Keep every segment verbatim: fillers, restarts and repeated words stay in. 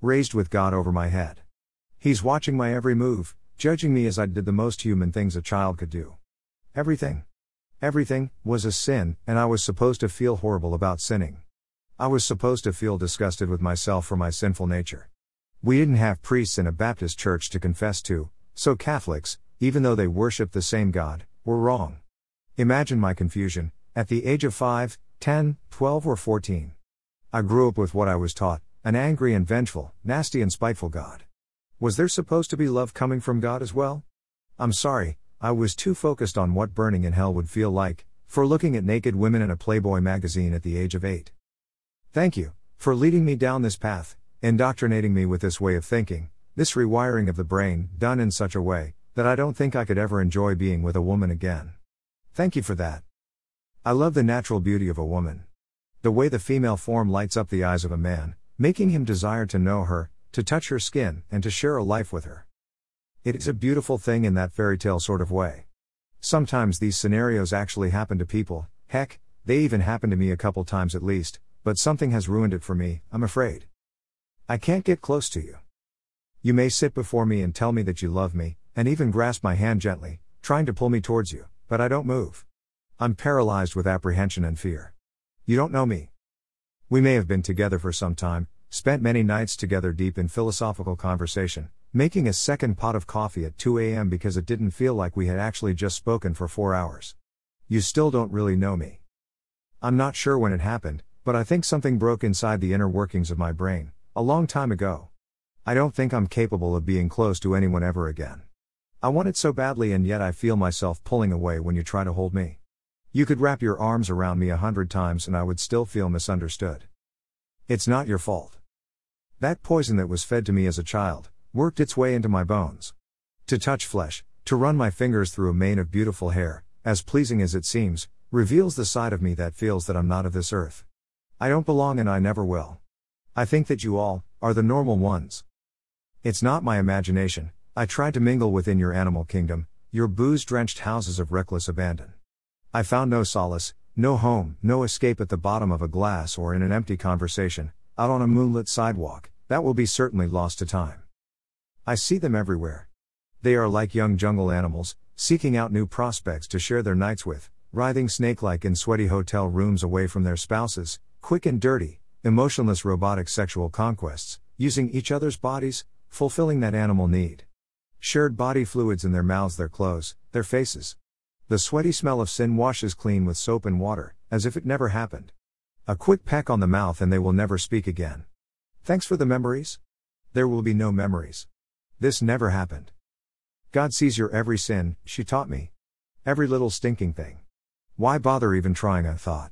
raised with God over my head. He's watching my every move, judging me as I did the most human things a child could do. Everything. Everything was a sin, and I was supposed to feel horrible about sinning. I was supposed to feel disgusted with myself for my sinful nature. We didn't have priests in a Baptist church to confess to, so Catholics, even though they worship the same God, were wrong. Imagine my confusion, at the age of five, ten, twelve or fourteen. I grew up with what I was taught, an angry and vengeful, nasty and spiteful God. Was there supposed to be love coming from God as well? I'm sorry, I was too focused on what burning in hell would feel like, for looking at naked women in a Playboy magazine at the age of eight. Thank you, for leading me down this path, indoctrinating me with this way of thinking, this rewiring of the brain, done in such a way, that I don't think I could ever enjoy being with a woman again. Thank you for that. I love the natural beauty of a woman. The way the female form lights up the eyes of a man, making him desire to know her, to touch her skin, and to share a life with her. It is a beautiful thing in that fairy tale sort of way. Sometimes these scenarios actually happen to people, heck, they even happened to me a couple times at least, but something has ruined it for me, I'm afraid. I can't get close to you. You may sit before me and tell me that you love me, and even grasp my hand gently, trying to pull me towards you, but I don't move. I'm paralyzed with apprehension and fear. You don't know me. We may have been together for some time, spent many nights together deep in philosophical conversation, making a second pot of coffee at two a.m. because it didn't feel like we had actually just spoken for four hours. You still don't really know me. I'm not sure when it happened, but I think something broke inside the inner workings of my brain, a long time ago. I don't think I'm capable of being close to anyone ever again. I want it so badly, and yet I feel myself pulling away when you try to hold me. You could wrap your arms around me a hundred times and I would still feel misunderstood. It's not your fault. That poison that was fed to me as a child worked its way into my bones. To touch flesh, to run my fingers through a mane of beautiful hair, as pleasing as it seems, reveals the side of me that feels that I'm not of this earth. I don't belong and I never will. I think that you all are the normal ones. It's not my imagination. I tried to mingle within your animal kingdom, your booze-drenched houses of reckless abandon. I found no solace, no home, no escape at the bottom of a glass or in an empty conversation, out on a moonlit sidewalk, that will be certainly lost to time. I see them everywhere. They are like young jungle animals, seeking out new prospects to share their nights with, writhing snake-like in sweaty hotel rooms away from their spouses, quick and dirty, emotionless robotic sexual conquests, using each other's bodies, fulfilling that animal need. Shared body fluids in their mouths, their clothes, their faces. The sweaty smell of sin washes clean with soap and water, as if it never happened. A quick peck on the mouth and they will never speak again. Thanks for the memories? There will be no memories. This never happened. God sees your every sin, she taught me. Every little stinking thing. Why bother even trying, I thought.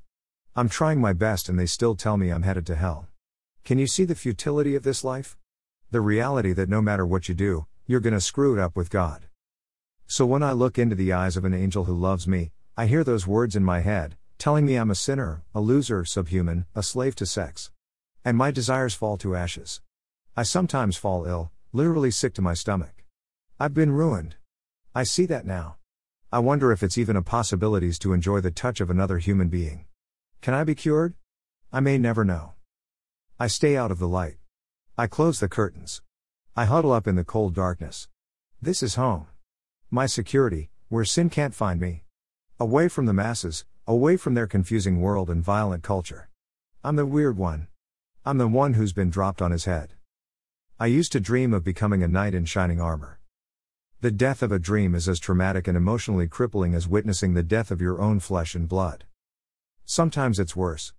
I'm trying my best and they still tell me I'm headed to hell. Can you see the futility of this life? The reality that no matter what you do, you're gonna screw it up with God. So when I look into the eyes of an angel who loves me, I hear those words in my head, telling me I'm a sinner, a loser, subhuman, a slave to sex. And my desires fall to ashes. I sometimes fall ill, literally sick to my stomach. I've been ruined. I see that now. I wonder if it's even a possibility to enjoy the touch of another human being. Can I be cured? I may never know. I stay out of the light. I close the curtains. I huddle up in the cold darkness. This is home. My security, where sin can't find me. Away from the masses, away from their confusing world and violent culture. I'm the weird one. I'm the one who's been dropped on his head. I used to dream of becoming a knight in shining armor. The death of a dream is as traumatic and emotionally crippling as witnessing the death of your own flesh and blood. Sometimes it's worse.